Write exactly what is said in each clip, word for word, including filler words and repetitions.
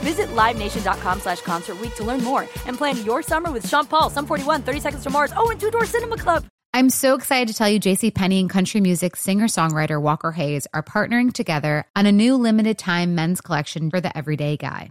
Visit livenation.com slash concert week to learn more and plan your summer with Sean Paul, Sum forty-one, thirty Seconds to Mars, oh, and Two Door Cinema Club. I'm so excited to tell you JCPenney and country music singer-songwriter Walker Hayes are partnering together on a new limited-time men's collection for the everyday guy.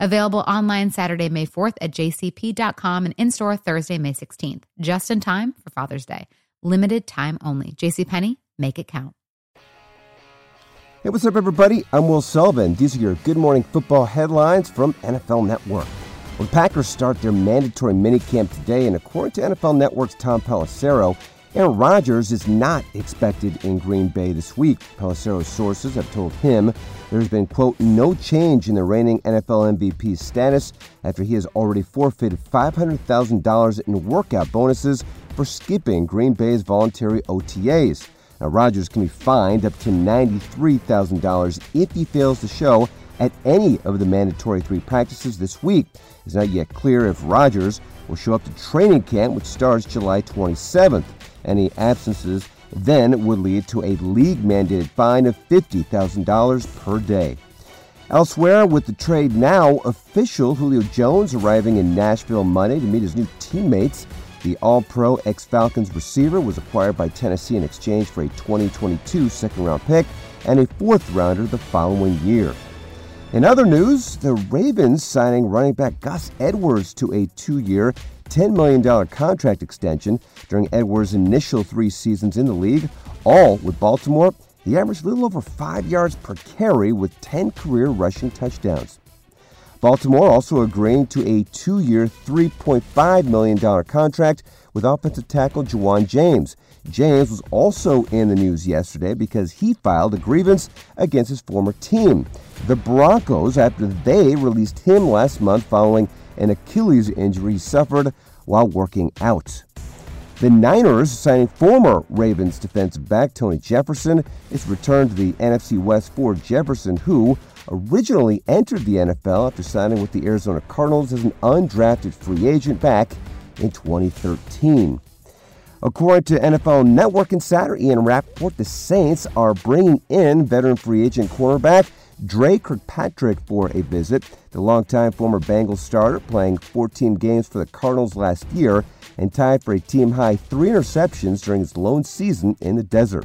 Available online Saturday, May fourth at j c p dot com and in-store Thursday, May sixteenth. Just in time for Father's Day. Limited time only. JCPenney, make it count. Hey, what's up, everybody? I'm Will Sullivan. These are your Good Morning Football headlines from N F L Network. Well, the Packers start their mandatory minicamp today, and according to N F L Network's Tom Pelissero, Aaron Rodgers is not expected in Green Bay this week. Pelissero's sources have told him there's been, quote, no change in the reigning N F L M V P's status after he has already forfeited five hundred thousand dollars in workout bonuses for skipping Green Bay's voluntary O T As. Now, Rodgers can be fined up to ninety-three thousand dollars if he fails to show at any of the mandatory three practices this week. It's not yet clear if Rodgers will show up to training camp, which starts July twenty-seventh. Any absences then would lead to a league-mandated fine of fifty thousand dollars per day. Elsewhere, with the trade now official, Julio Jones arriving in Nashville Monday to meet his new teammates. The All-Pro ex-Falcons receiver was acquired by Tennessee in exchange for a twenty twenty-two second-round pick and a fourth-rounder the following year. In other news, the Ravens signing running back Gus Edwards to a two-year ten million dollars contract extension during Edwards' initial three seasons in the league. All with Baltimore, he averaged a little over five yards per carry with ten career rushing touchdowns. Baltimore also agreeing to a two-year three point five million dollars contract with offensive tackle Jawan James. James was also in the news yesterday because he filed a grievance against his former team, the Broncos, after they released him last month following an Achilles injury he suffered while working out. The Niners, signing former Ravens defensive back Tony Jefferson, is returned to the N F C West for Jefferson, who originally entered the N F L after signing with the Arizona Cardinals as an undrafted free agent back in twenty thirteen. According to N F L Network insider Ian Rapoport, the Saints are bringing in veteran free agent cornerback Dre Kirkpatrick for a visit. The longtime former Bengals starter, playing fourteen games for the Cardinals last year and tied for a team-high three interceptions during his lone season in the desert.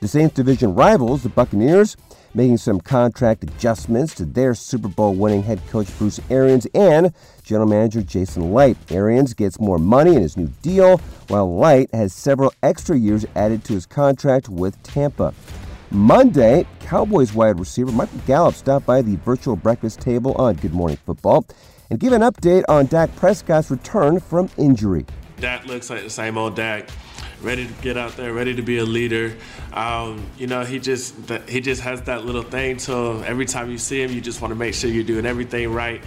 The Saints division rivals, the Buccaneers, making some contract adjustments to their Super Bowl-winning head coach Bruce Arians and general manager Jason Light. Arians gets more money in his new deal, while Light has several extra years added to his contract with Tampa. Monday, Cowboys wide receiver Michael Gallup stopped by the virtual breakfast table on Good Morning Football and gave an update on Dak Prescott's return from injury. Dak looks like the same old Dak, ready to get out there, ready to be a leader. Um, you know, he just he just has that little thing to him. Every time you see him, you just want to make sure you're doing everything right,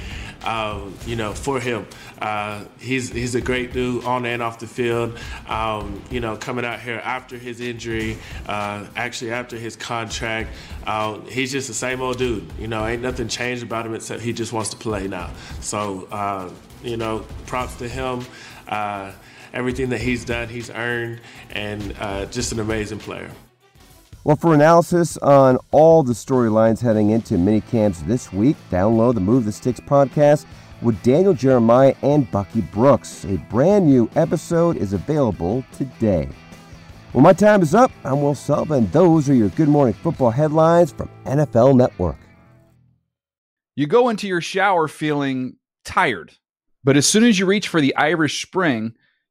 um, you know, for him. Uh, he's he's a great dude on and off the field. Um, you know, coming out here after his injury, uh, actually after his contract, uh, he's just the same old dude. You know, ain't nothing changed about him except he just wants to play now. So, uh, you know, props to him. Uh, Everything that he's done, he's earned, and uh, just an amazing player. Well, for analysis on all the storylines heading into minicamps this week, download the Move the Sticks podcast with Daniel Jeremiah and Bucky Brooks. A brand new episode is available today. Well, my time is up. I'm Will Sullivan. Those are your Good Morning Football headlines from N F L Network. You go into your shower feeling tired, but as soon as you reach for the Irish Spring,